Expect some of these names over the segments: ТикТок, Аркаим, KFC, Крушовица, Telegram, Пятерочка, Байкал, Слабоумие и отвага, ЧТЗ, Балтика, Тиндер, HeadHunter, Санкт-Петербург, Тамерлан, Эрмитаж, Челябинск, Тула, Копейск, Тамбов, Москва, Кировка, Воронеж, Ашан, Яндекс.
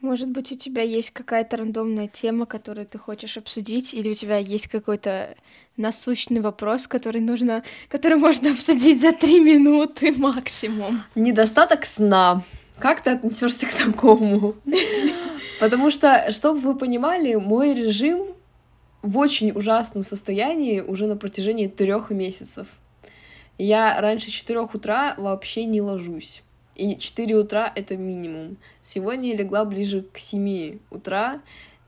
Может быть, у тебя есть какая-то рандомная тема, которую ты хочешь обсудить, или у тебя есть какой-то насущный вопрос, который можно обсудить за 3 минуты максимум. Недостаток сна. Как ты отнесешься к такому? Потому что, чтобы вы понимали, мой режим в очень ужасном состоянии уже на протяжении 3 месяцев. Я раньше 4 утра вообще не ложусь. И 4 утра — это минимум. Сегодня я легла ближе к 7 утра,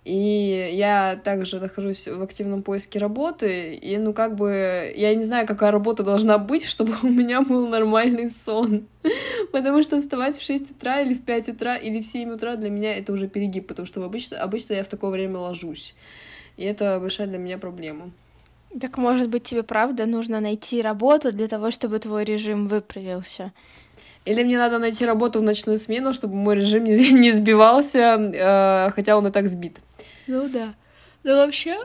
и я также нахожусь в активном поиске работы, и, я не знаю, какая работа должна быть, чтобы у меня был нормальный сон. Потому что вставать в 6 утра или в 5 утра или в 7 утра для меня это уже перегиб, потому что обычно я в такое время ложусь. И это большая для меня проблема. Так, может быть, тебе правда нужно найти работу для того, чтобы твой режим выправился? Или мне надо найти работу в ночную смену, чтобы мой режим не сбивался, хотя он и так сбит. Ну да. Ну вообще,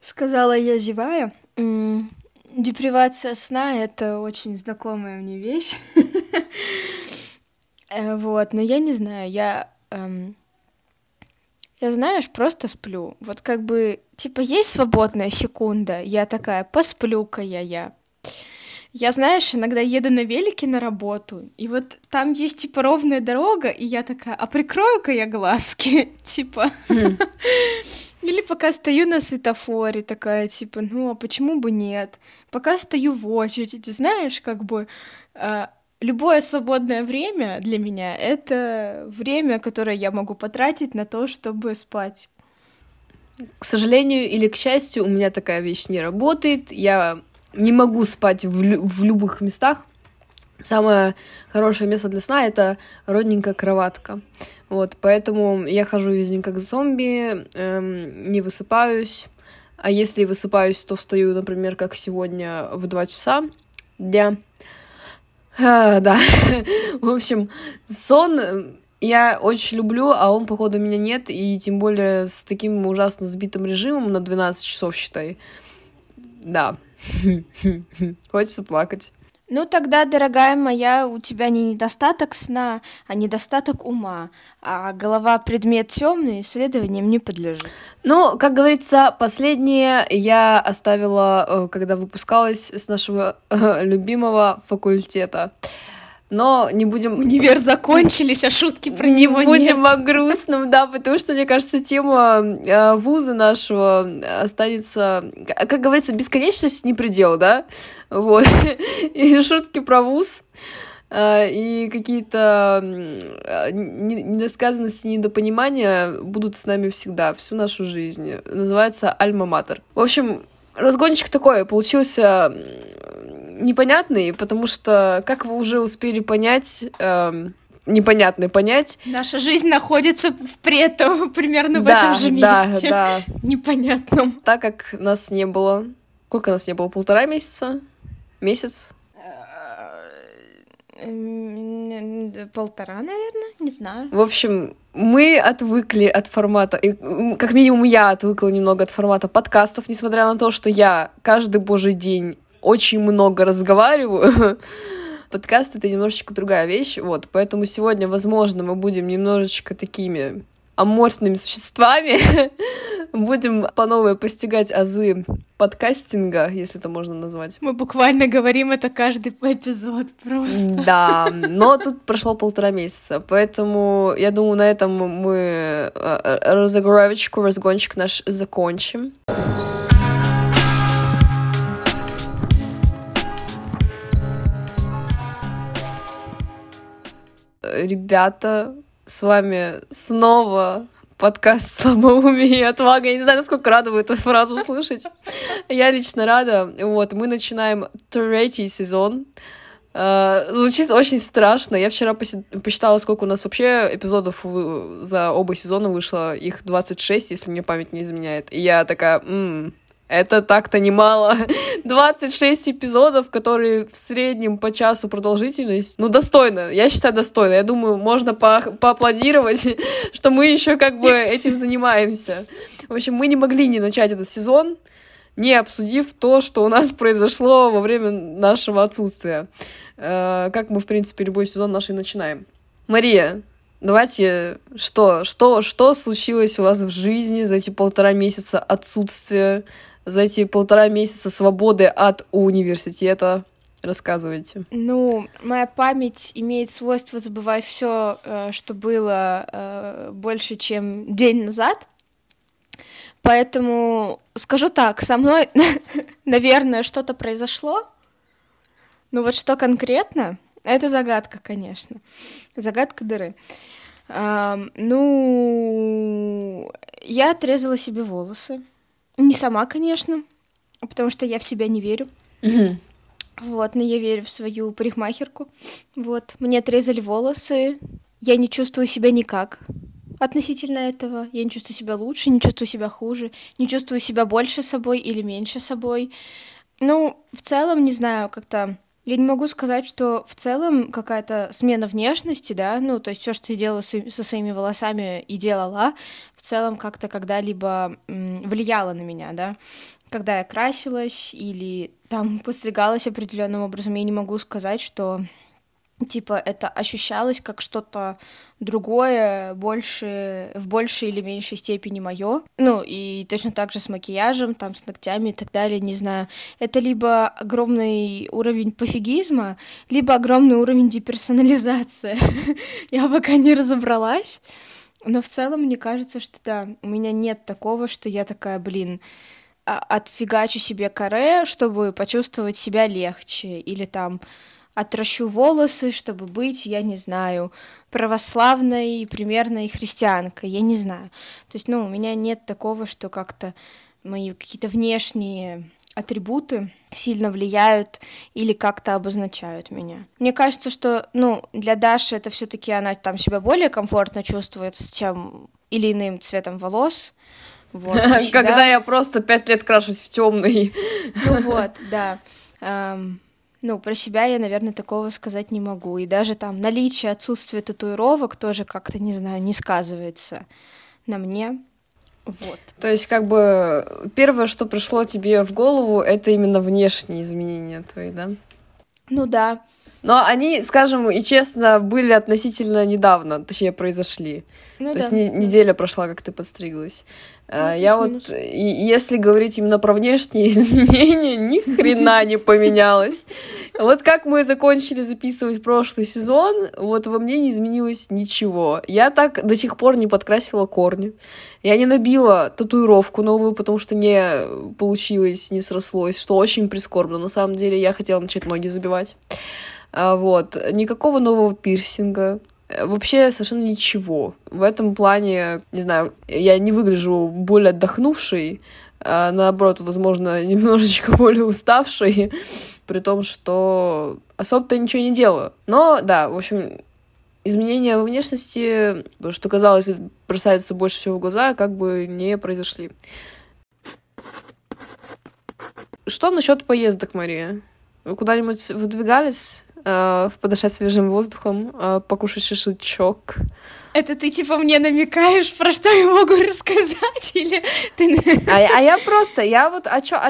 сказала я, зевая, депривация сна — это очень знакомая мне вещь. Вот, но я не знаю, я, знаешь, просто сплю. Вот есть свободная секунда, я такая, посплю-ка я. Я, знаешь, иногда еду на велике на работу, и вот там есть, ровная дорога, и я такая, а прикрою-ка я глазки, Или пока стою на светофоре, такая, ну, а почему бы нет? Пока стою в очереди, знаешь, любое свободное время для меня — это время, которое я могу потратить на то, чтобы спать. К сожалению или к счастью, у меня такая вещь не работает, я... Не могу спать в любых местах. Самое хорошее место для сна — это родненькая кроватка. Вот, поэтому я хожу везде как зомби, не высыпаюсь. А если высыпаюсь, то встаю, например, как сегодня, в 2 часа дня. Да, в общем, сон... Я очень люблю, а он, походу, у меня нет. И тем более с таким ужасно сбитым режимом на 12 часов, считай. Да. Хочется плакать. Ну тогда, дорогая моя, у тебя не недостаток сна, а недостаток ума. А голова — предмет темный, исследованиям не подлежит. Ну, как говорится, последнее я оставила, когда выпускалась с нашего любимого факультета. Но не будем... Универ закончились, а шутки про него нет. Не будем о грустном, да, потому что, мне кажется, тема вуза нашего останется... Как говорится, бесконечность не предел, да? Вот. И шутки про вуз, и какие-то недосказанности, недопонимания будут с нами всегда, всю нашу жизнь. Называется «Альма-матер». В общем, разгончик такой получился... непонятный, потому что, как вы уже успели понять, непонятный понять. Наша жизнь находится примерно в этом же месте. Да. Непонятном. Так как нас не было... Сколько нас не было? 1,5 месяца? Месяц? 1,5, наверное, не знаю. В общем, мы отвыкли от формата, как минимум я отвыкла немного от формата подкастов, несмотря на то, что я каждый божий день очень много разговариваю. Подкаст — это немножечко другая вещь, вот, поэтому сегодня, возможно, мы будем немножечко такими аморфными существами, будем по новой постигать азы подкастинга, если это можно назвать. Мы буквально говорим это каждый эпизод просто. Да, но тут прошло 1,5 месяца, поэтому, я думаю, на этом мы разгончик наш закончим. Ребята, с вами снова подкаст «Слабоумие и отвага». Я не знаю, насколько рада вы эту фразу слышать. Я лично рада. Вот, мы начинаем 3-й сезон. Звучит очень страшно. Я вчера посчитала, сколько у нас вообще эпизодов за оба сезона вышло. Их 26, если мне память не изменяет. И я такая... Это так-то немало. 26 эпизодов, которые в среднем по часу продолжительность. Ну, достойно. Я считаю, достойно. Я думаю, можно поаплодировать, что мы еще этим занимаемся. В общем, мы не могли не начать этот сезон, не обсудив то, что у нас произошло во время нашего отсутствия. Как мы, в принципе, любой сезон наш и начинаем. Мария, Давайте, что случилось у вас в жизни за эти 1,5 месяца отсутствия, за эти 1,5 месяца свободы от университета? Рассказывайте. Ну, моя память имеет свойство забывать все, что было больше, чем день назад. Поэтому скажу так, со мной, наверное, что-то произошло. Ну вот что конкретно, это загадка, конечно. Загадка дыры. Ну, я отрезала себе волосы. Не сама, конечно, потому что я в себя не верю. Вот, но я верю в свою парикмахерку. Вот, мне отрезали волосы. Я не чувствую себя никак относительно этого. Я не чувствую себя лучше, не чувствую себя хуже, не чувствую себя больше собой или меньше собой. Ну, в целом, не знаю, как-то... Я не могу сказать, что в целом какая-то смена внешности, да, ну, то есть все, что я делала со своими волосами и делала, в целом как-то когда-либо влияло на меня, да. Когда я красилась или там постригалась определенным образом, я не могу сказать, что, типа, это ощущалось как что-то другое, больше, в большей или меньшей степени мое. Ну, и точно так же с макияжем, там, с ногтями и так далее, не знаю. Это либо огромный уровень пофигизма, либо огромный уровень деперсонализации. Я пока не разобралась, но в целом мне кажется, что да, у меня нет такого, что я такая, блин, отфигачу себе каре, чтобы почувствовать себя легче, или там... отращу волосы, чтобы быть, я не знаю, православной, примерной христианкой, я не знаю. То есть, ну, у меня нет такого, что как-то мои какие-то внешние атрибуты сильно влияют или как-то обозначают меня. Мне кажется, что, ну, для Даши это все-таки она там себя более комфортно чувствует, чем или иным цветом волос. Вот, когда я просто 5 лет крашусь в темный. Ну вот, да. Ну, про себя я, наверное, такого сказать не могу. И даже там наличие, отсутствие татуировок тоже как-то, не знаю, не сказывается на мне. Вот. То есть, как бы, первое, что пришло тебе в голову, это именно внешние изменения твои, да? Ну да. Но они, скажем, и честно, были относительно недавно, точнее, произошли. Ну, То есть неделя прошла, как ты подстриглась. Ну, я вот, если говорить именно про внешние изменения, ни хрена не поменялось. Вот как мы закончили записывать прошлый сезон, вот во мне не изменилось ничего. Я так до сих пор не подкрасила корни. Я не набила татуировку новую, потому что не получилось, не срослось, что очень прискорбно. На самом деле я хотела начать ноги забивать. Вот. Никакого нового пирсинга. Вообще совершенно ничего. В этом плане, не знаю, я не выгляжу более отдохнувшей, а наоборот, возможно, немножечко более уставшей, при том, что особо-то ничего не делаю. Но, да, в общем, изменения во внешности, что казалось, бросается больше всего в глаза, как бы не произошли. Что насчет поездок, Мария? Вы куда-нибудь выдвигались? Подышать свежим воздухом, покушать шашлычок. Это ты, типа, мне намекаешь, про что я могу рассказать? Или ты... а я просто, я вот о чем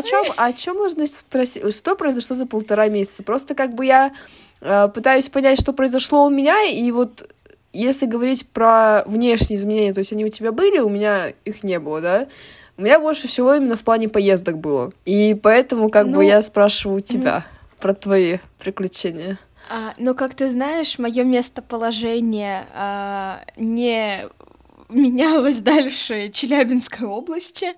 можно спросить? Что произошло за 1,5 месяца? Просто как бы я пытаюсь понять, что произошло у меня, и вот если говорить про внешние изменения, то есть они у тебя были, у меня их не было, да? У меня больше всего именно в плане поездок было. И поэтому как бы я спрашиваю тебя... про твои приключения. Ну, как ты знаешь, мое местоположение не менялось дальше Челябинской области.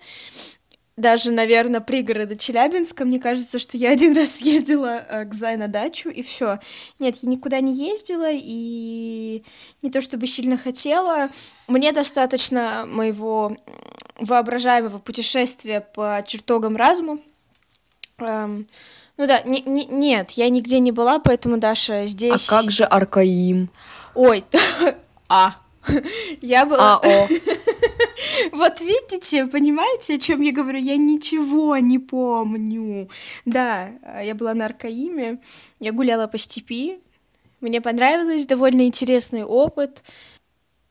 Даже, наверное, пригорода Челябинска. Мне кажется, что я один раз ездила к Зай на дачу, и все. Нет, я никуда не ездила, и не то чтобы сильно хотела. Мне достаточно моего воображаемого путешествия по чертогам разума. Ну да, нет, я нигде не была, поэтому, Даша, здесь... А как же Аркаим? Ой, я была... Вот видите, понимаете, о чем я говорю? Я ничего не помню. Да, я была на Аркаиме, я гуляла по степи, мне понравилось, довольно интересный опыт.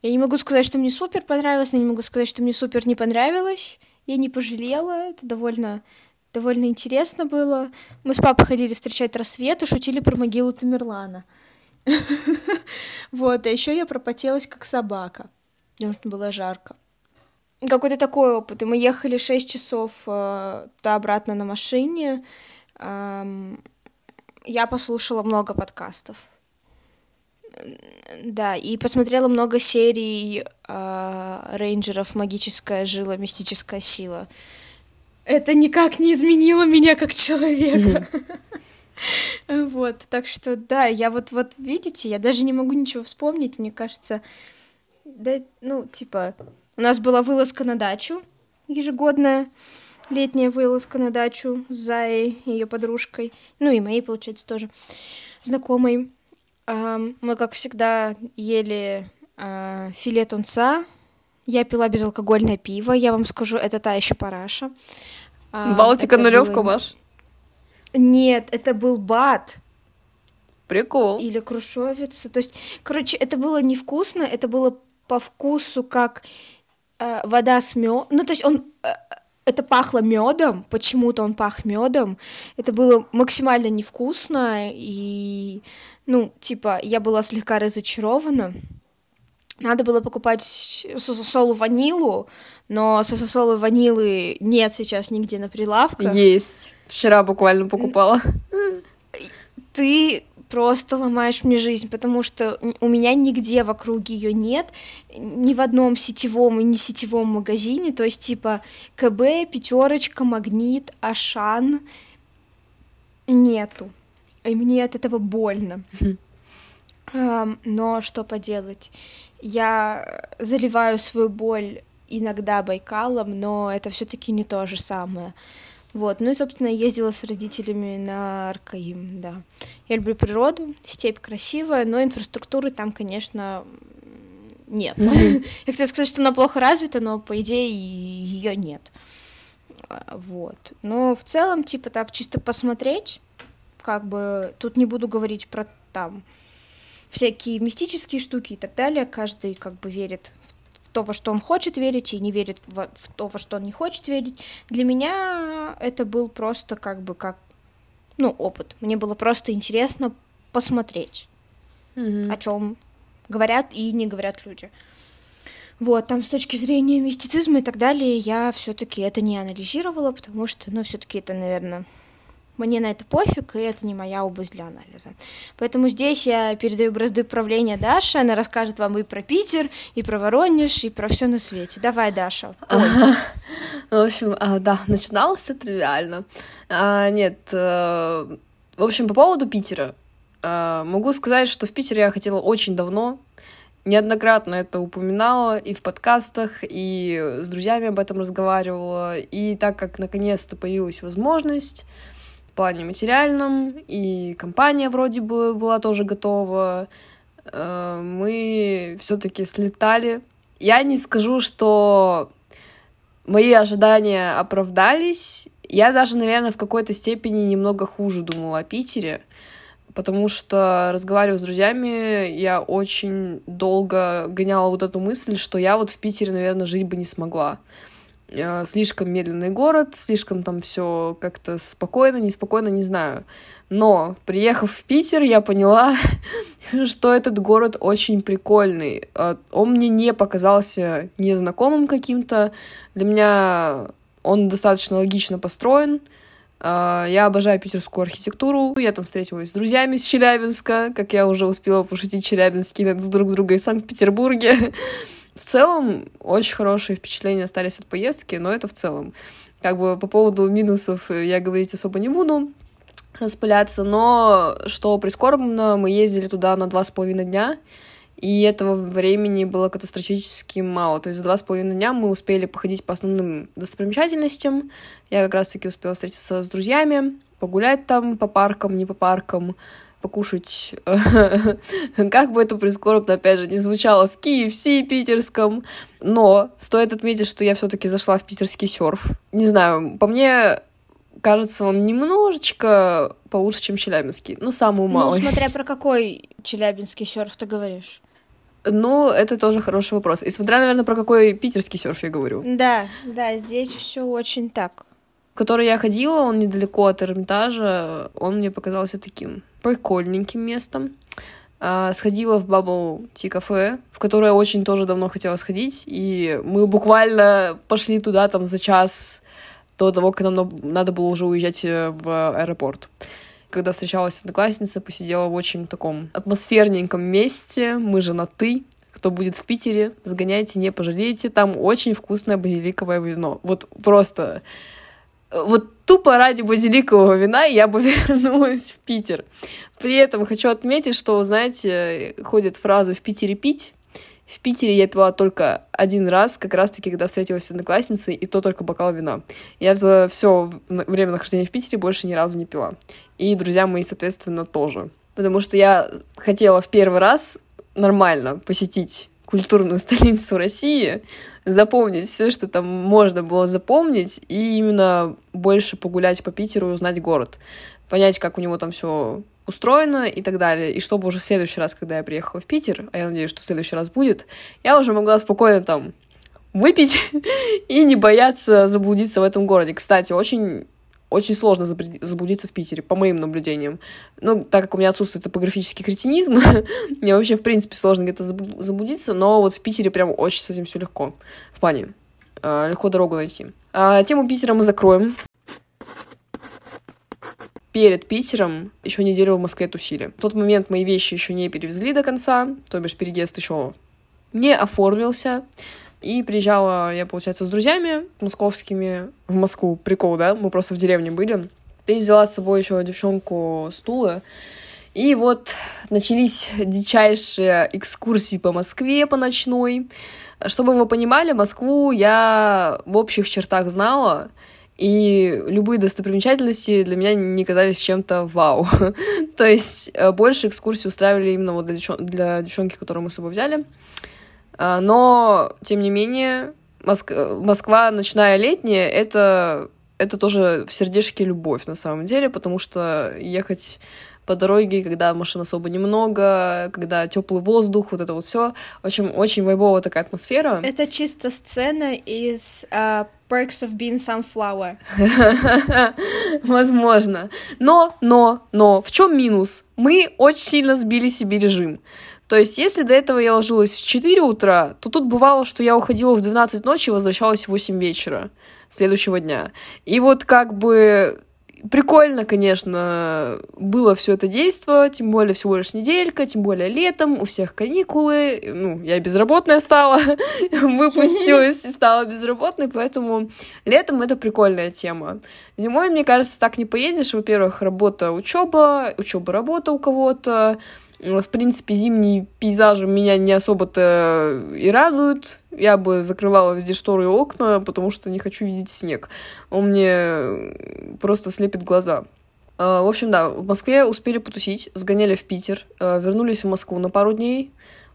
Я не могу сказать, что мне супер понравилось, но не могу сказать, что мне супер не понравилось. Я не пожалела, это довольно интересно было. Мы с папой ходили встречать рассвет и шутили про могилу Тамерлана. Вот, а еще я пропотелась, как собака, потому что было жарко. Какой-то такой опыт. И мы ехали 6 часов обратно на машине. Я послушала много подкастов. Да, и посмотрела много серий рейнджеров «Магическая жила, мистическая сила». Это никак не изменило меня как человека. Вот, так что, да, я вот, видите, я даже не могу ничего вспомнить, мне кажется. Да, ну, типа, у нас была вылазка на дачу, ежегодная летняя вылазка на дачу с Заей, ее подружкой, ну и моей, получается, тоже знакомой. Мы, как всегда, ели филе тунца. Я пила безалкогольное пиво. Я вам скажу, это та еще параша. Балтика нулевку, Маш? Нет, это был бад. Прикол. Или крушовица. То есть, короче, это было невкусно. Это было по вкусу, как вода с мёдом. Ну, то есть, это пахло медом. Почему-то он пах медом. Это было максимально невкусно. И, ну, типа, я была слегка разочарована. Надо было покупать сосо-солу-ванилу, но сосо-солу-ванилы нет сейчас нигде на прилавках. Есть. Вчера буквально покупала. Ты просто ломаешь мне жизнь, потому что у меня нигде в округе ее нет, ни в одном сетевом и не сетевом магазине, то есть типа КБ, Пятерочка, Магнит, Ашан нету. И мне от этого больно. Но что поделать? Я заливаю свою боль иногда Байкалом, но это все-таки не то же самое. Вот, ну и, собственно, я ездила с родителями на Аркаим, да. Я люблю природу, степь красивая, но инфраструктуры там, конечно, нет. Я хотела сказать, что она плохо развита, но, по идее, ее нет. Вот. Но в целом, типа, так, чисто посмотреть, как бы, тут не буду говорить про там всякие мистические штуки и так далее. Каждый как бы верит в то, во что он хочет верить, и не верит в то, во что он не хочет верить. Для меня это был просто как бы как, ну, опыт. Мне было просто интересно посмотреть, о чем говорят и не говорят люди. Вот, там с точки зрения мистицизма и так далее я все-таки это не анализировала, потому что, ну, все-таки это, наверное... Мне на это пофиг, и это не моя область для анализа. Поэтому здесь я передаю бразды правления Даше, она расскажет вам и про Питер, и про Воронеж, и про все на свете. Давай, Даша. В общем, да, начиналось все тривиально. Нет, в общем, по поводу Питера. Могу сказать, что в Питере я хотела очень давно, неоднократно это упоминала и в подкастах, и с друзьями об этом разговаривала, и так как наконец-то появилась возможность... в плане материальном, и компания вроде бы была тоже готова. Мы все-таки слетали. Я не скажу, что мои ожидания оправдались. Я даже, наверное, в какой-то степени немного хуже думала о Питере, потому что, разговаривая с друзьями, я очень долго гоняла вот эту мысль, что я вот в Питере, наверное, жить бы не смогла. Слишком медленный город, слишком там все как-то спокойно, неспокойно, не знаю. Но, приехав в Питер, я поняла, что этот город очень прикольный. Он мне не показался незнакомым каким-то. Для меня он достаточно логично построен. Я обожаю питерскую архитектуру. Я там встретилась с друзьями с Челябинска, как я уже успела пошутить, челябинские найдут друг друга и в Санкт-Петербурге. В целом, очень хорошие впечатления остались от поездки, но это в целом. Как бы по поводу минусов я говорить особо не буду, распыляться, но что прискорбно, мы ездили туда на 2,5 дня, и этого времени было катастрофически мало. То есть за 2,5 дня мы успели походить по основным достопримечательностям, я как раз-таки успела встретиться с друзьями, погулять там по паркам, не по паркам, покушать, как бы это прискорбно, опять же, не звучало в KFC питерском, но стоит отметить, что я все-таки зашла в питерский серф. Не знаю, по мне, кажется, он немножечко получше, чем челябинский, ну, самую малость. Ну, смотря про какой челябинский серф ты говоришь. Ну, это тоже хороший вопрос. И смотря, наверное, про какой питерский серф я говорю. Да, да, здесь все очень так. В который я ходила, он недалеко от Эрмитажа, он мне показался таким прикольненьким местом. сходила в Bubble Tea кафе, в которое очень тоже давно хотела сходить, и мы буквально пошли туда там за час до того, как нам надо было уже уезжать в аэропорт. Когда встречалась с одноклассницей, посидела в очень таком атмосферненьком месте, мы же на «ты». Кто будет в Питере, загоняйте, не пожалеете. Там очень вкусное базиликовое вино. Вот просто... Вот тупо ради базиликового вина я бы вернулась в Питер. При этом хочу отметить, что, знаете, ходит фраза «в Питере пить». В Питере я пила только один раз, как раз-таки, когда встретилась с одноклассницей, и то только бокал вина. Я за все время нахождения в Питере больше ни разу не пила. И друзья мои, соответственно, тоже. Потому что я хотела в первый раз... нормально посетить культурную столицу России, запомнить все, что там можно было запомнить, и именно больше погулять по Питеру, узнать город, понять, как у него там все устроено и так далее. И чтобы уже в следующий раз, когда я приехала в Питер, а я надеюсь, что в следующий раз будет, я уже могла спокойно там выпить и не бояться заблудиться в этом городе. Кстати, очень сложно заблудиться в Питере, по моим наблюдениям. Ну, так как у меня отсутствует топографический кретинизм, мне вообще, в принципе, сложно где-то заблудиться, но вот в Питере прям очень с этим все легко. В плане, легко дорогу найти. Тему Питера мы закроем. Перед Питером еще неделю в Москве тусили. В тот момент мои вещи еще не перевезли до конца, то бишь переезд еще не оформился. И приезжала я, получается, с друзьями московскими в Москву. Прикол, да? Мы просто в деревне были. И взяла с собой еще девчонку с Тулы. И вот начались дичайшие экскурсии по Москве, по ночной. Чтобы вы понимали, Москву я в общих чертах знала. И любые достопримечательности для меня не казались чем-то вау. То есть больше экскурсий устраивали именно вот для девчонки, которую мы с собой взяли. Но, тем не менее, Москва, ночная, летняя, это тоже в сердечке любовь, на самом деле, потому что ехать по дороге, когда машин особо немного, когда теплый воздух, вот это вот все, в общем, очень вайбовая такая атмосфера. Это чисто сцена из Perks of Being Sunflower. Возможно. Но, в чем минус? Мы очень сильно сбили себе режим. То есть, если до этого я ложилась в 4 утра, то тут бывало, что я уходила в 12 ночи и возвращалась в 8 вечера следующего дня. И вот как бы прикольно, конечно, было все это действо, тем более всего лишь неделька, тем более летом, у всех каникулы. Ну, я безработная стала, выпустилась и стала безработной, поэтому летом это прикольная тема. Зимой, мне кажется, так не поедешь. Во-первых, работа, учеба, работа у кого-то. В принципе, зимние пейзажи меня не особо-то и радуют. Я бы закрывала везде шторы и окна, потому что не хочу видеть снег. Он мне просто слепит глаза. В общем, да, в Москве успели потусить, сгоняли в Питер, вернулись в Москву на пару дней,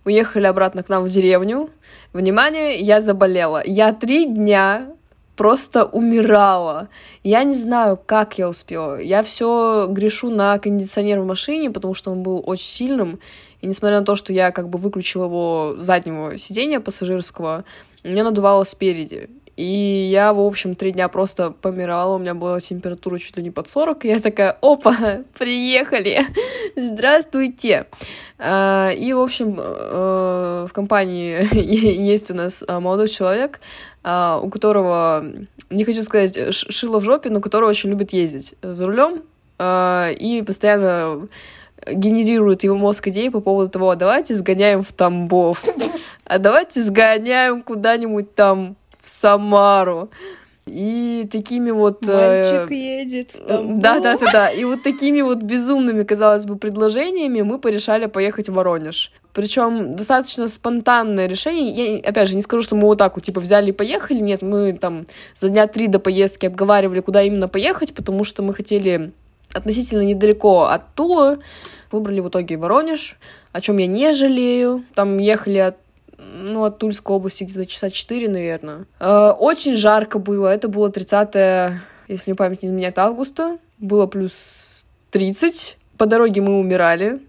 уехали обратно к нам в деревню. Внимание, я заболела. Я 3 дня... просто умирала. Я не знаю, как я успела. Я все грешу на кондиционер в машине, потому что он был очень сильным. И несмотря на то, что я как бы выключила его заднего сиденья пассажирского, меня надувало спереди. И я, в общем, 3 дня просто помирала. У меня была температура чуть ли не под 40. И я такая: опа, приехали! Здравствуйте! И, в общем, в компании есть у нас молодой человек, у которого, не хочу сказать шило в жопе, но который очень любит ездить за рулем и постоянно генерирует его мозг идеи по поводу того: а давайте сгоняем в Тамбов, а давайте сгоняем куда-нибудь там в Самару. И такими вот... Мальчик едет в Тамбов. Да. И вот такими вот безумными, казалось бы, предложениями мы порешали поехать в Воронеж. Причем достаточно спонтанное решение. Я, опять же, не скажу, что мы вот так вот типа взяли и поехали. Нет, мы там за дня 3 до поездки обговаривали, куда именно поехать, потому что мы хотели относительно недалеко от Тулы. Выбрали в итоге Воронеж, о чем я не жалею. Там ехали от Тульской области где-то часа 4, наверное. Очень жарко было. Это было 30, если память не изменяет, августа. Было плюс 30. По дороге мы умирали.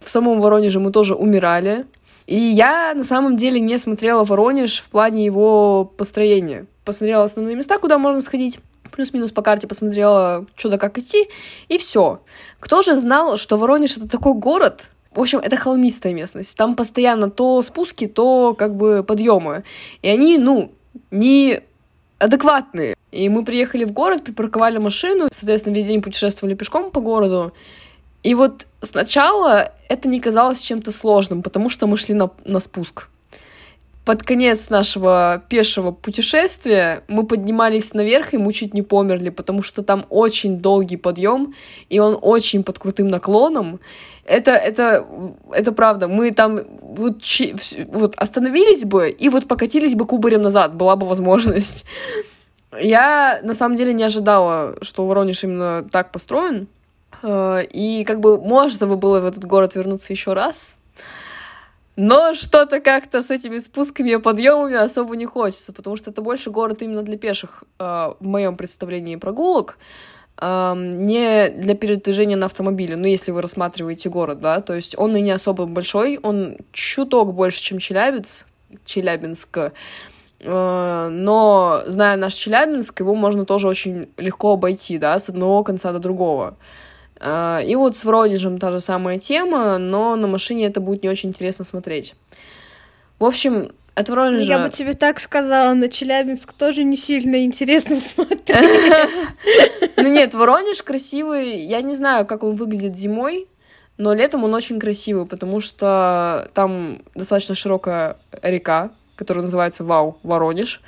В самом Воронеже мы тоже умирали. И я, на самом деле, не смотрела Воронеж в плане его построения. Посмотрела основные места, куда можно сходить. Плюс-минус по карте посмотрела, что да как идти. И все. Кто же знал, что Воронеж — это такой город, В общем, это холмистая местность. Там постоянно то спуски, то как бы подъемы. И они, не адекватные. И мы приехали в город, припарковали машину, соответственно, весь день путешествовали пешком по городу. И вот сначала это не казалось чем-то сложным, потому что мы шли на спуск. Под конец нашего пешего путешествия мы поднимались наверх, и мы чуть не померли, потому что там очень долгий подъем, и он очень под крутым наклоном. Это правда. Мы там остановились бы и покатились бы кубарем назад, была бы возможность. Я на самом деле не ожидала, что Воронеж именно так построен. И можно бы было в этот город вернуться еще раз. Но что-то как-то с этими спусками и подъемами особо не хочется, потому что это больше город именно для пеших, в моем представлении, прогулок, не для передвижения на автомобиле, если вы рассматриваете город, да, то есть он и не особо большой, он чуток больше, чем Челябинск, но, зная наш Челябинск, его можно тоже очень легко обойти, да, с одного конца до другого. И с Воронежем та же самая тема, но на машине это будет не очень интересно смотреть. В общем, от Воронежа... Я бы тебе так сказала, на Челябинск тоже не сильно интересно смотреть. Нет, Воронеж красивый, я не знаю, как он выглядит зимой, но летом он очень красивый, потому что там достаточно широкая река, которая называется «Вау, Воронеж».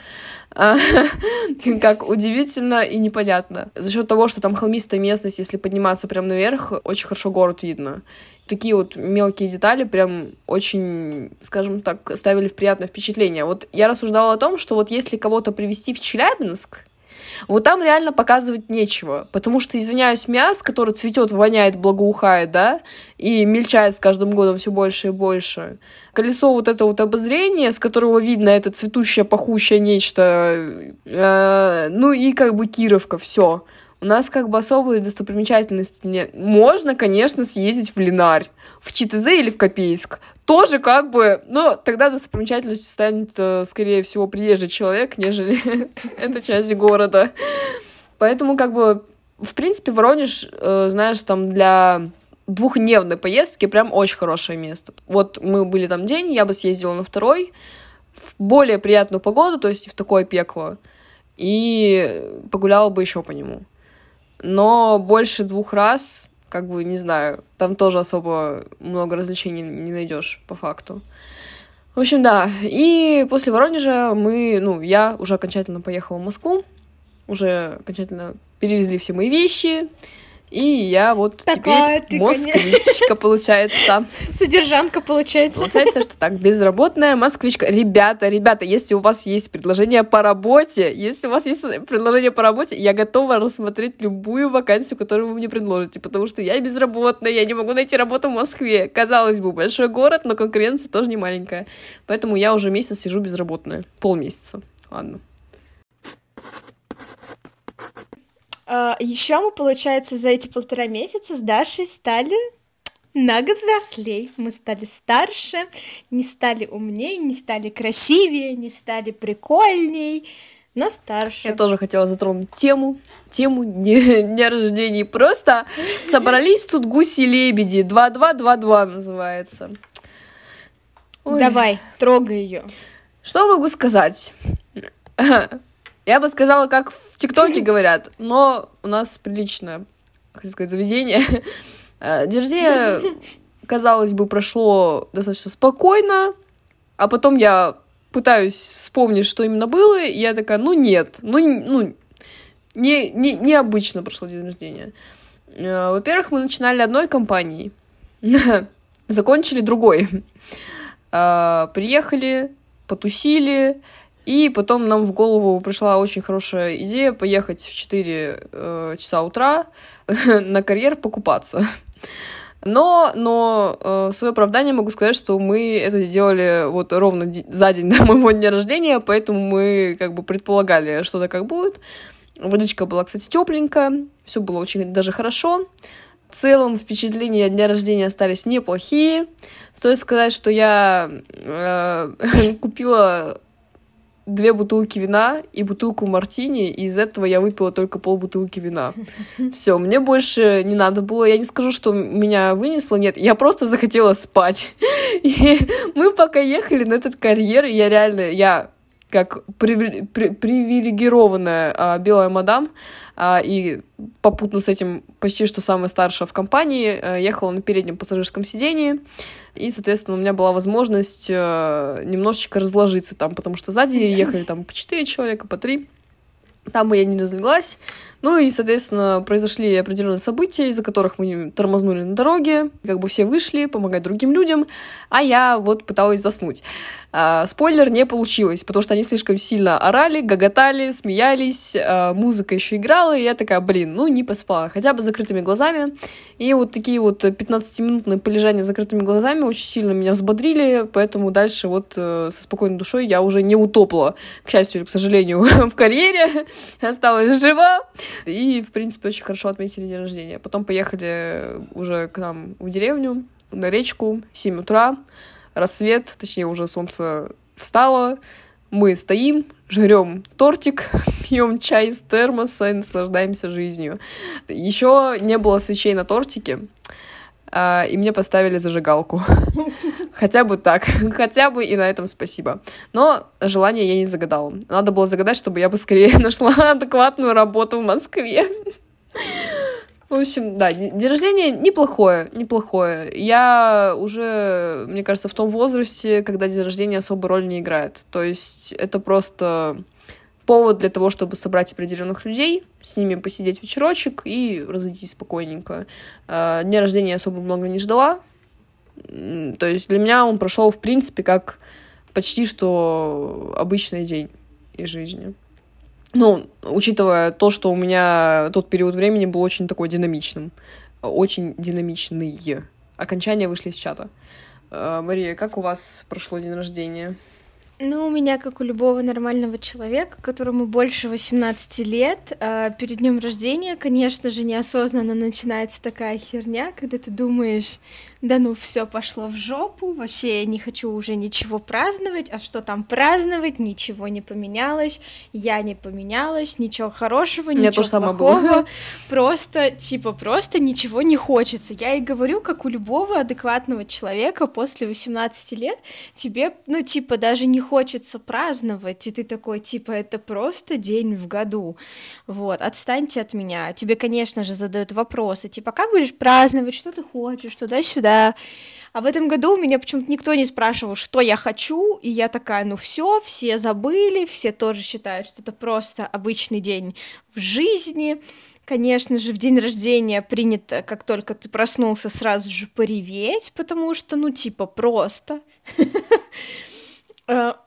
Как удивительно и непонятно. За счет того, что там холмистая местность, если подниматься прям наверх, очень хорошо город видно. Такие мелкие детали прям очень, скажем так, ставили приятное впечатление. Я рассуждала о том, что если кого-то привезти в Челябинск, там реально показывать нечего, потому что, извиняюсь, мясо, которое цветет, воняет, благоухает, да, и мельчает с каждым годом все больше и больше. Колесо обозрения, с которого видно это цветущее, пахущее нечто, и Кировка, все. У нас особой достопримечательности нет. Можно, конечно, съездить в Линарь, в ЧТЗ или в Копейск. Тоже но тогда достопримечательностью станет, скорее всего, приезжий человек, нежели эта часть города. Поэтому, в принципе, Воронеж, знаешь, там для двухдневной поездки прям очень хорошее место. Мы были там день, я бы съездила на второй, в более приятную погоду, то есть в такое пекло, и погуляла бы еще по нему. Но больше 2 раз, не знаю, там тоже особо много развлечений не найдешь по факту. В общем, да, и после Воронежа я уже окончательно поехала в Москву, уже окончательно перевезли все мои вещи, и я теперь москвичка, получается. Содержанка, получается. Получается, что так, безработная москвичка. Ребята, если у вас есть предложение по работе, я готова рассмотреть любую вакансию, которую вы мне предложите, потому что я безработная, я не могу найти работу в Москве. Казалось бы, большой город, но конкуренция тоже не маленькая. Поэтому я уже месяц сижу безработная. Полмесяца. Ладно. Еще мы, получается, за эти 1,5 месяца с Дашей стали на год взрослей. Мы стали старше, не стали умней, не стали красивее, не стали прикольней, но старше. Я тоже хотела затронуть тему дня рождения. Просто собрались тут гуси-лебеди. 2222 называется. Ой. Давай, трогай ее. Что могу сказать? Я бы сказала, как в ТикТоке говорят, но у нас приличное, хочу сказать, заведение. День рождения, казалось бы, прошло достаточно спокойно, а потом я пытаюсь вспомнить, что именно было, и я такая, необычно прошло день рождения. Во-первых, мы начинали одной компанией, закончили другой. Приехали, потусили... И потом нам в голову пришла очень хорошая идея поехать в 4 часа утра на карьер покупаться. Но в свое оправдание могу сказать, что мы это делали ровно за день до моего дня рождения, поэтому мы предполагали, что-то как будет. Водичка была, кстати, тепленькая, все было очень даже хорошо. В целом впечатления от дня рождения остались неплохие. Стоит сказать, что я купила... 2 бутылки вина и бутылку мартини, и из этого я выпила только полбутылки вина. Все, мне больше не надо было. Я не скажу, что меня вынесло, нет, я просто захотела спать. И мы пока ехали на этот карьер, я реально, как привилегированная белая мадам, и попутно с этим почти что самая старшая в компании, ехала на переднем пассажирском сидении, и, соответственно, у меня была возможность немножечко разложиться там, потому что сзади ехали там по 4 человека, по 3, там я не разлеглась, ну и, соответственно, произошли определенные события, из-за которых мы тормознули на дороге, как бы все вышли помогать другим людям, а я вот пыталась заснуть. Спойлер, не получилось, потому что они слишком сильно орали, гоготали, смеялись, музыка еще играла, и я такая, не поспала, хотя бы закрытыми глазами, и вот такие вот 15-минутные полежания с закрытыми глазами очень сильно меня взбодрили, поэтому дальше вот со спокойной душой я уже не утопла, к счастью или к сожалению, в карьере, осталась жива. И, в принципе, очень хорошо отметили день рождения. Потом поехали уже к нам в деревню, на речку, 7 утра, рассвет, точнее, уже солнце встало. Мы стоим, жрем тортик, пьем чай из термоса и наслаждаемся жизнью. Еще не было свечей на тортике, и мне поставили зажигалку. Хотя бы так, хотя бы и на этом спасибо. Но желание я не загадала. Надо было загадать, чтобы я поскорее нашла адекватную работу в Москве. В общем, да, день рождения неплохое. Я уже, мне кажется, в том возрасте, когда день рождения особой роли не играет. То есть это просто повод для того, чтобы собрать определенных людей, с ними посидеть вечерочек и разойтись спокойненько. Дня рождения я особо много не ждала. То есть для меня он прошел, в принципе, как почти что обычный день из жизни. Ну, учитывая то, что у меня тот период времени был очень такой динамичным. Очень динамичный. Окончания вышли из чата. Мария, как у вас прошло день рождения? Ну, у меня, как у любого нормального человека, которому больше 18 лет, перед днем рождения, конечно же, неосознанно начинается такая херня, когда ты думаешь, да ну все пошло в жопу, вообще я не хочу уже ничего праздновать, а что там праздновать, ничего не поменялось, я не поменялась, ничего хорошего, ничего плохого, просто ничего не хочется. Я и говорю, как у любого адекватного человека после 18 лет, тебе, даже не хочется праздновать, и ты такой, это просто день в году, вот, отстаньте от меня. Тебе, конечно же, задают вопросы, как будешь праздновать, что ты хочешь, туда-сюда, а в этом году у меня почему-то никто не спрашивал, что я хочу, и я такая, все забыли, все тоже считают, что это просто обычный день в жизни. Конечно же, в день рождения принято, как только ты проснулся, сразу же пореветь, потому что, просто...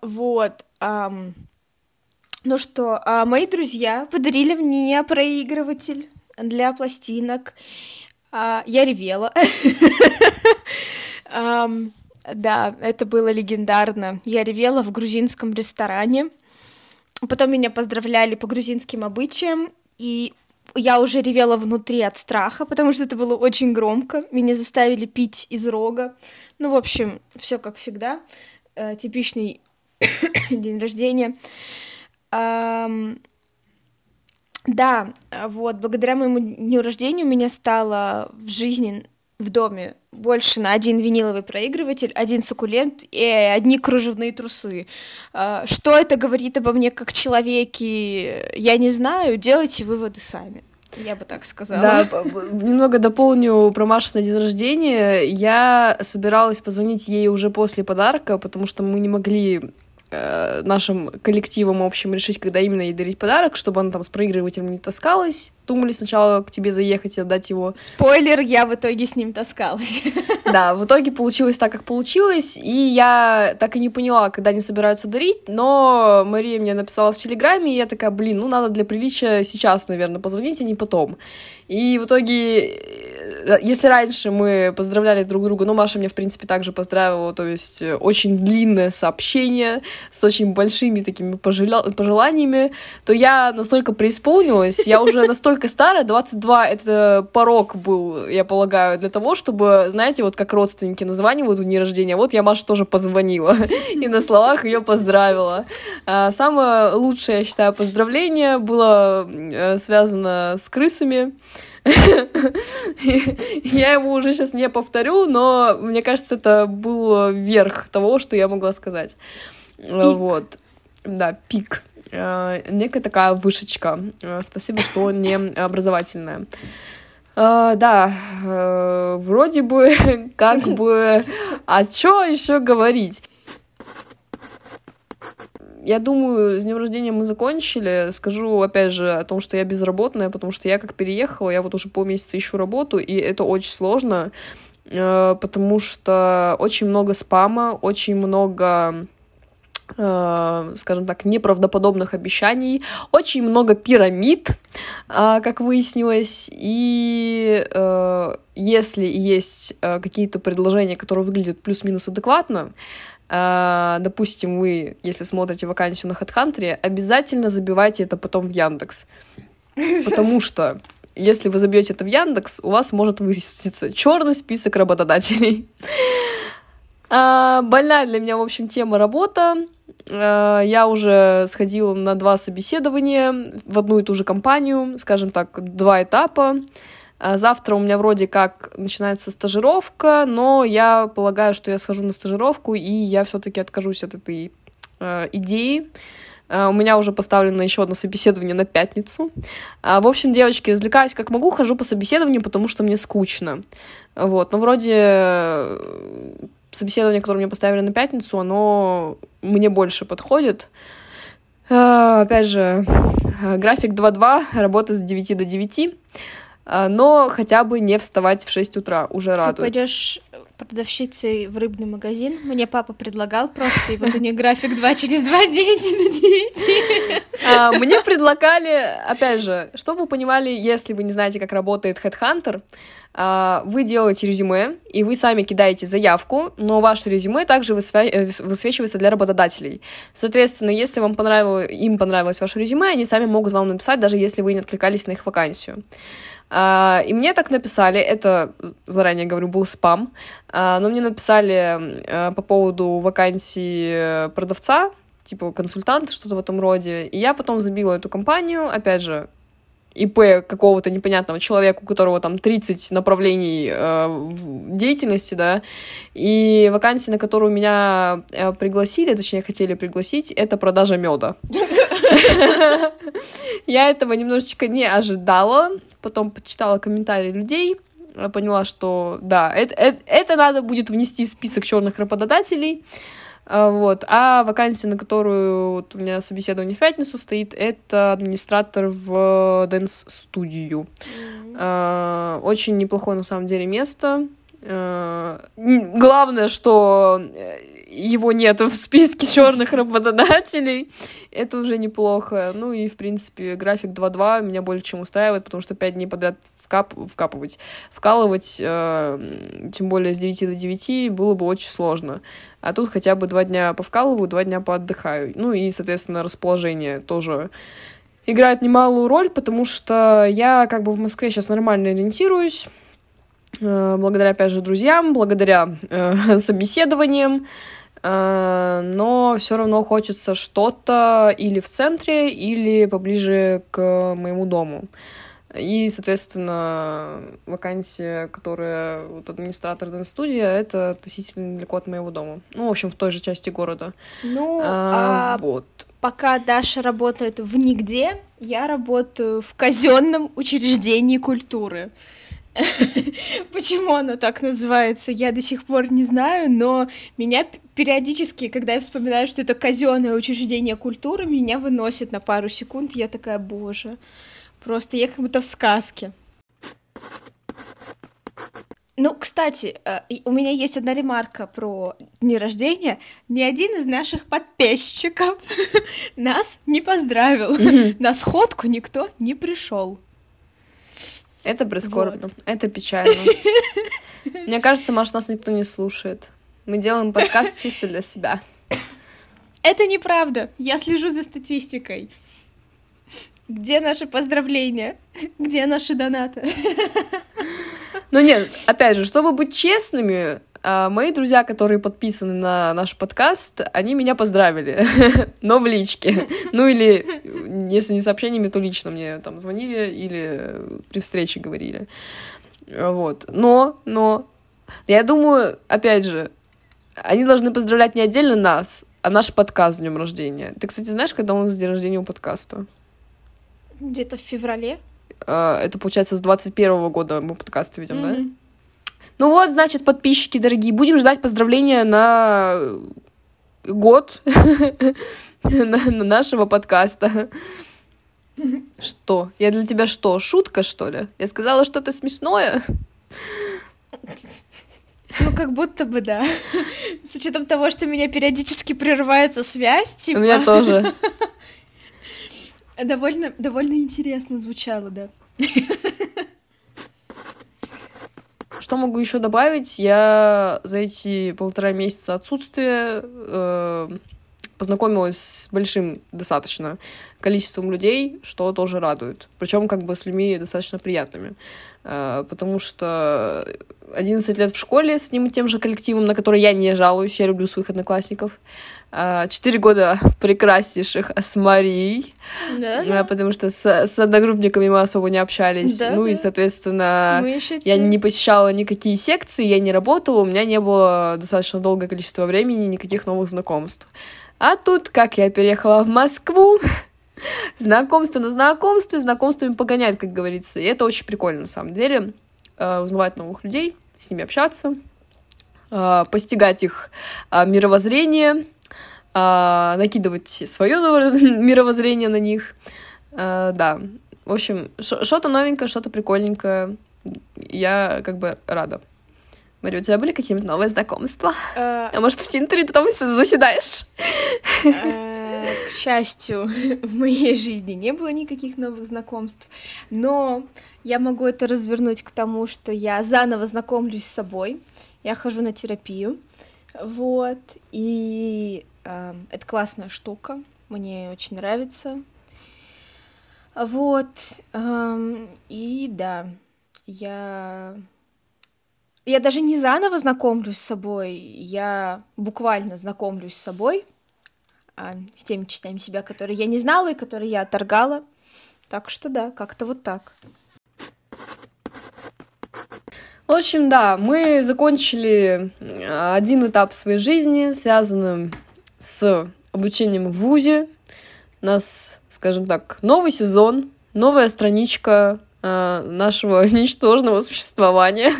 Вот. Мои друзья подарили мне проигрыватель для пластинок. Я ревела. Да, это было легендарно. Я ревела в грузинском ресторане. Потом меня поздравляли по грузинским обычаям. И я уже ревела внутри от страха, потому что это было очень громко. Меня заставили пить из рога. В общем, все как всегда. Типичный день рождения. Да, вот, благодаря моему дню рождения у меня стало в жизни в доме больше на 1 виниловый проигрыватель, 1 суккулент и 1 кружевные трусы. Что это говорит обо мне как человеке, я не знаю, делайте выводы сами. Я бы так сказала. Да, немного дополню про Машу на день рождения. Я собиралась позвонить ей уже после подарка, потому что мы не могли нашим коллективом, в общем, решить, когда именно ей дарить подарок, чтобы она там с проигрывателем не таскалась. Думали сначала к тебе заехать и отдать его. Спойлер, я в итоге с ним таскалась. Да, в итоге получилось так, как получилось, и я так и не поняла, когда они собираются дарить, но Мария мне написала в Телеграме, и я такая, надо для приличия сейчас, наверное, позвонить, а не потом. И в итоге, если раньше мы поздравляли друг друга, Маша меня, в принципе, также поздравила, то есть очень длинное сообщение, с очень большими такими пожеланиями, то я настолько преисполнилась, я уже настолько старая, 22 — это порог был, я полагаю, для того, чтобы, знаете, вот как родственники названивают в дни рождения, вот я Маше тоже позвонила и на словах ее поздравила. Самое лучшее, я считаю, поздравление было связано с крысами. Я его уже сейчас не повторю, но мне кажется, это был верх того, что я могла сказать. Пик. Вот. Да, пик. Некая такая вышечка. Спасибо, что не образовательная. Да, вроде бы, как бы, а чё еще говорить? Я думаю, с днем рождения мы закончили. Скажу, опять же, о том, что я безработная, потому что я как переехала, я вот уже полмесяца ищу работу, и это очень сложно, потому что очень много спама, очень много, скажем так, неправдоподобных обещаний, очень много пирамид, как выяснилось, и если есть какие-то предложения, которые выглядят плюс-минус адекватно, допустим, вы, если смотрите вакансию на HeadHunter, обязательно забивайте это потом в Яндекс. Потому что, если вы забьете это в Яндекс, у вас может высветиться черный список работодателей. Больная для меня, в общем, тема работа. Я уже сходила на 2 собеседования в одну и ту же компанию, скажем так, 2 этапа. Завтра у меня вроде как начинается стажировка, но я полагаю, что я схожу на стажировку, и я все-таки откажусь от этой идеи. У меня уже поставлено еще одно собеседование на пятницу. В общем, девочки, развлекаюсь как могу, хожу по собеседованию, потому что мне скучно. Вот, но вроде собеседование, которое мне поставили на пятницу, оно мне больше подходит. Опять же, график 2-2, работа с 9 до 9. Но хотя бы не вставать в 6 утра, уже радует. Ты пойдешь продавщицей в рыбный магазин? Мне папа предлагал просто, и вот у нее график 2/2 с 9 до 9. Мне предлагали, опять же, чтобы вы понимали, если вы не знаете, как работает HeadHunter, вы делаете резюме, и вы сами кидаете заявку, но ваше резюме также высвечивается для работодателей. Соответственно, если вам им понравилось ваше резюме, они сами могут вам написать, даже если вы не откликались на их вакансию. И мне так написали, это, заранее говорю, был спам, но мне написали по поводу вакансии продавца, типа консультанта, что-то в этом роде, и я потом забила эту компанию, опять же, ИП какого-то непонятного человека, у которого там 30 направлений деятельности, да, и вакансия, на которую меня пригласили, точнее, хотели пригласить, это продажа меда. Я этого немножечко не ожидала, потом почитала комментарии людей, поняла, что да, это надо будет внести в список черных работодателей. Вот. А вакансия, на которую вот у меня собеседование в пятницу стоит, это администратор в дэнс-студию. Очень неплохое, на самом деле, место. Главное, что его нет в списке черных работодателей. Это уже неплохо. Ну и, в принципе, график 2-2 меня более чем устраивает, потому что 5 дней подряд вкалывать, тем более с 9 до 9, было бы очень сложно. А тут хотя бы 2 дня повкалываю, 2 дня поотдыхаю. Ну и, соответственно, расположение тоже играет немалую роль, потому что я как бы в Москве сейчас нормально ориентируюсь, благодаря, опять же, друзьям, благодаря собеседованиям, но все равно хочется что-то или в центре, или поближе к моему дому. И, соответственно, вакансия, которая вот, администратор дэнс-студия, это относительно далеко от моего дома. Ну, в общем, в той же части города. Ну, вот. Пока Даша работает в нигде, я работаю в казенном учреждении культуры. Почему оно так называется, я до сих пор не знаю, но меня периодически, когда я вспоминаю, что это казенное учреждение культуры, меня выносит на пару секунд, я такая, боже, просто я как будто в сказке. Ну, кстати, у меня есть одна ремарка про дни рождения. Ни один из наших подписчиков нас не поздравил. На сходку никто не пришел. Это прискорбно, вот. Это печально. Мне кажется, Маш, нас никто не слушает. Мы делаем подкаст чисто для себя. Это неправда. Я слежу за статистикой. Где наши поздравления? Где наши донаты? Ну нет, опять же, чтобы быть честными, мои друзья, которые подписаны на наш подкаст, они меня поздравили, но в личке. Ну или, если не сообщениями, то лично мне там звонили или при встрече говорили. Вот. Но, я думаю, опять же, они должны поздравлять не отдельно нас, а наш подкаст с днем рождения. Ты, кстати, знаешь, когда у нас день рождения у подкаста? Где-то в феврале. Это, получается, с 21-го года мы подкасты ведем, да? Ну вот, значит, подписчики дорогие, будем ждать поздравления на год нашего подкаста. Что? Я для тебя что, шутка, что ли? Я сказала что-то смешное? Ну, как будто бы, да. С учетом того, что у меня периодически прерывается связь, типа... У меня тоже. Довольно интересно звучало, да. Что могу еще добавить? Я за эти 1,5 месяца отсутствия познакомилась с большим достаточно количеством людей, что тоже радует. Причем как бы с людьми достаточно приятными. Потому что 11 лет в школе с одним и тем же коллективом, на который я не жалуюсь, я люблю своих одноклассников. 4 года прекраснейших с Марией, да. Потому что с одногруппниками мы особо не общались, да, и, соответственно, я не посещала никакие секции, я не работала, у меня не было достаточно долгое количество времени, никаких новых знакомств. А тут, как я переехала в Москву, знакомство на знакомстве, знакомствами погоняют, как говорится, и это очень прикольно, на самом деле, узнавать новых людей, с ними общаться, постигать их мировоззрение, накидывать свое мировоззрение на них. Да, в общем, что-то новенькое, что-то прикольненькое. Я как бы рада. Мария, у тебя были какие-нибудь новые знакомства? А может, в Тиндере ты там заседаешь? К счастью, в моей жизни не было никаких новых знакомств. Но я могу это развернуть к тому, что я заново знакомлюсь с собой. Я хожу на терапию. Вот, и это классная штука, мне очень нравится. Вот, и да, я даже не заново знакомлюсь с собой, я буквально знакомлюсь с собой, с теми частями себя, которые я не знала и которые я отторгала. Так что да, как-то вот так. В общем, да, мы закончили один этап своей жизни, связанный с обучением в ВУЗе. У нас, скажем так, новый сезон, новая страничка нашего ничтожного существования.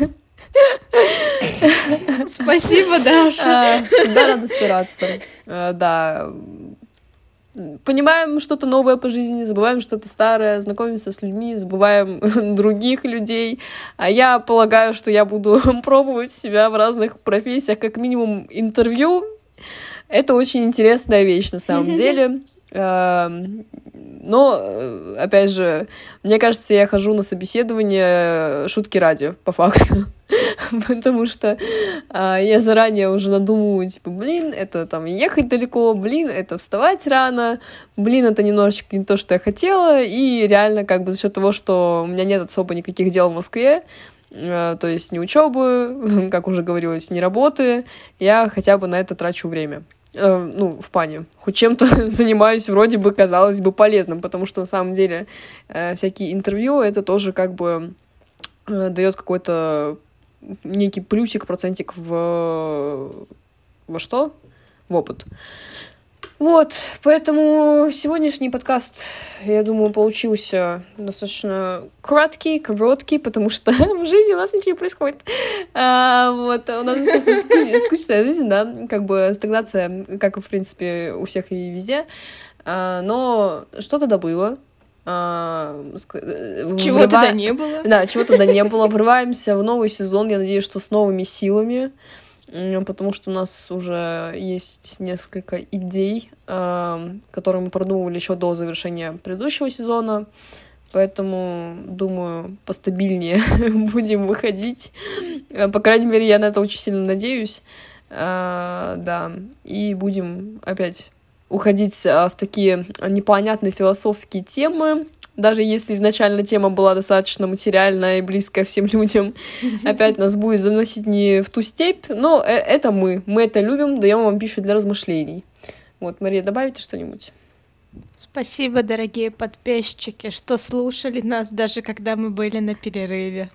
Спасибо, Даша. Всегда рада стараться. Да. Понимаем что-то новое по жизни, забываем что-то старое, знакомимся с людьми, забываем других людей. А я полагаю, что я буду пробовать себя в разных профессиях, как минимум интервью. Это очень интересная вещь на самом деле. Но, опять же, мне кажется, я хожу на собеседование шутки ради, по факту. Потому что я заранее уже надумываю, типа, блин, это там ехать далеко, блин, это вставать рано, блин, это немножечко не то, что я хотела. И реально, как бы за счет того, что у меня нет особо никаких дел в Москве, то есть ни учебы, как уже говорилось, ни работы, я хотя бы на это трачу время. В плане, хоть чем-то занимаюсь вроде бы, казалось бы, полезным, потому что на самом деле всякие интервью, это тоже как бы дает какой-то некий плюсик, процентик во что? В опыт. Вот, поэтому сегодняшний подкаст, я думаю, получился достаточно короткий, потому что в жизни у нас ничего не происходит. У нас скучная жизнь, да, как бы стагнация, как, в принципе, у всех и везде, но что-то добыло. Чего тогда не было. Врываемся в новый сезон, я надеюсь, что с новыми силами, потому что у нас уже есть несколько идей, которые мы продумывали еще до завершения предыдущего сезона, поэтому, думаю, постабильнее будем выходить, по крайней мере, я на это очень сильно надеюсь, да, и будем опять уходить в такие непонятные философские темы, даже если изначально тема была достаточно материальная и близкая всем людям, опять нас будет заносить не в ту степь, но это мы это любим, даем вам пищу для размышлений. Вот, Мария, добавите что-нибудь? Спасибо, дорогие подписчики, что слушали нас, даже когда мы были на перерыве.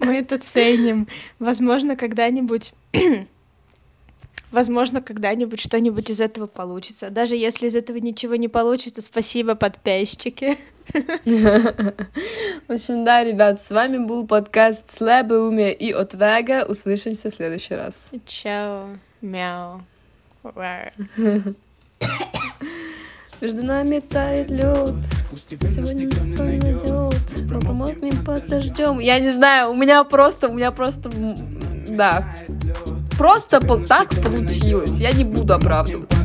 Мы это ценим. Возможно, когда-нибудь что-нибудь из этого получится. Даже если из этого ничего не получится, спасибо, подписчики. В общем, да, ребят, с вами был подкаст «Слабоумие и отвага». Услышимся в следующий раз. Чао, мяу. Между нами тает лед. Сегодня никто не найдет. Мы помокнем под дождем. Я не знаю, у меня просто... Да. Просто так получилось. Я не буду оправдываться.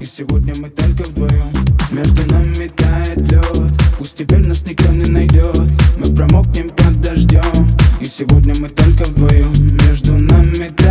И сегодня мы только вдвоем. Между нами тает лед. Пусть теперь нас никто не найдет. Мы промокнем под дождем. И сегодня мы только вдвоем. Между нами тает лед.